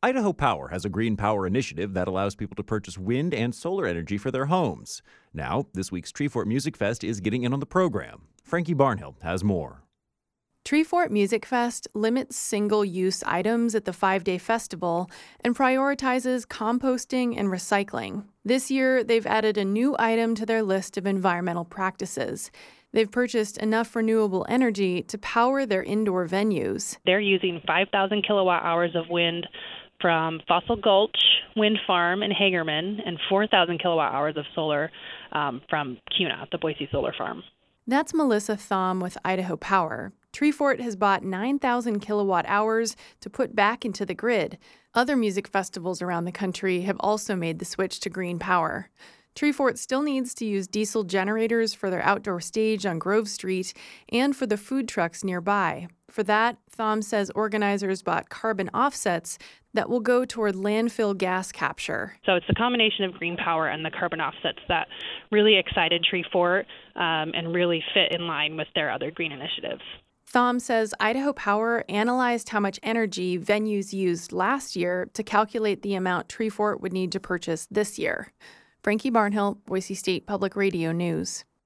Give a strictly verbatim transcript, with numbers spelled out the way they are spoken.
Idaho Power has a green power initiative that allows people to purchase wind and solar energy for their homes. Now, this week's Treefort Music Fest is getting in on the program. Frankie Barnhill has more. Treefort Music Fest limits single-use items at the five-day festival and prioritizes composting and recycling. This year, they've added a new item to their list of environmental practices. They've purchased enough renewable energy to power their indoor venues. They're using five thousand kilowatt hours of wind from Fossil Gulch Wind Farm in Hagerman and four thousand kilowatt hours of solar um, from Kuna, the Boise Solar Farm. That's Melissa Thom with Idaho Power. Treefort has bought nine thousand kilowatt hours to put back into the grid. Other music festivals around the country have also made the switch to green power. Treefort still needs to use diesel generators for their outdoor stage on Grove Street and for the food trucks nearby. For that, Thom says organizers bought carbon offsets that will go toward landfill gas capture. So it's the combination of green power and the carbon offsets that really excited Treefort um, and really fit in line with their other green initiatives. Thom says Idaho Power analyzed how much energy venues used last year to calculate the amount Treefort would need to purchase this year. Frankie Barnhill, Boise State Public Radio News.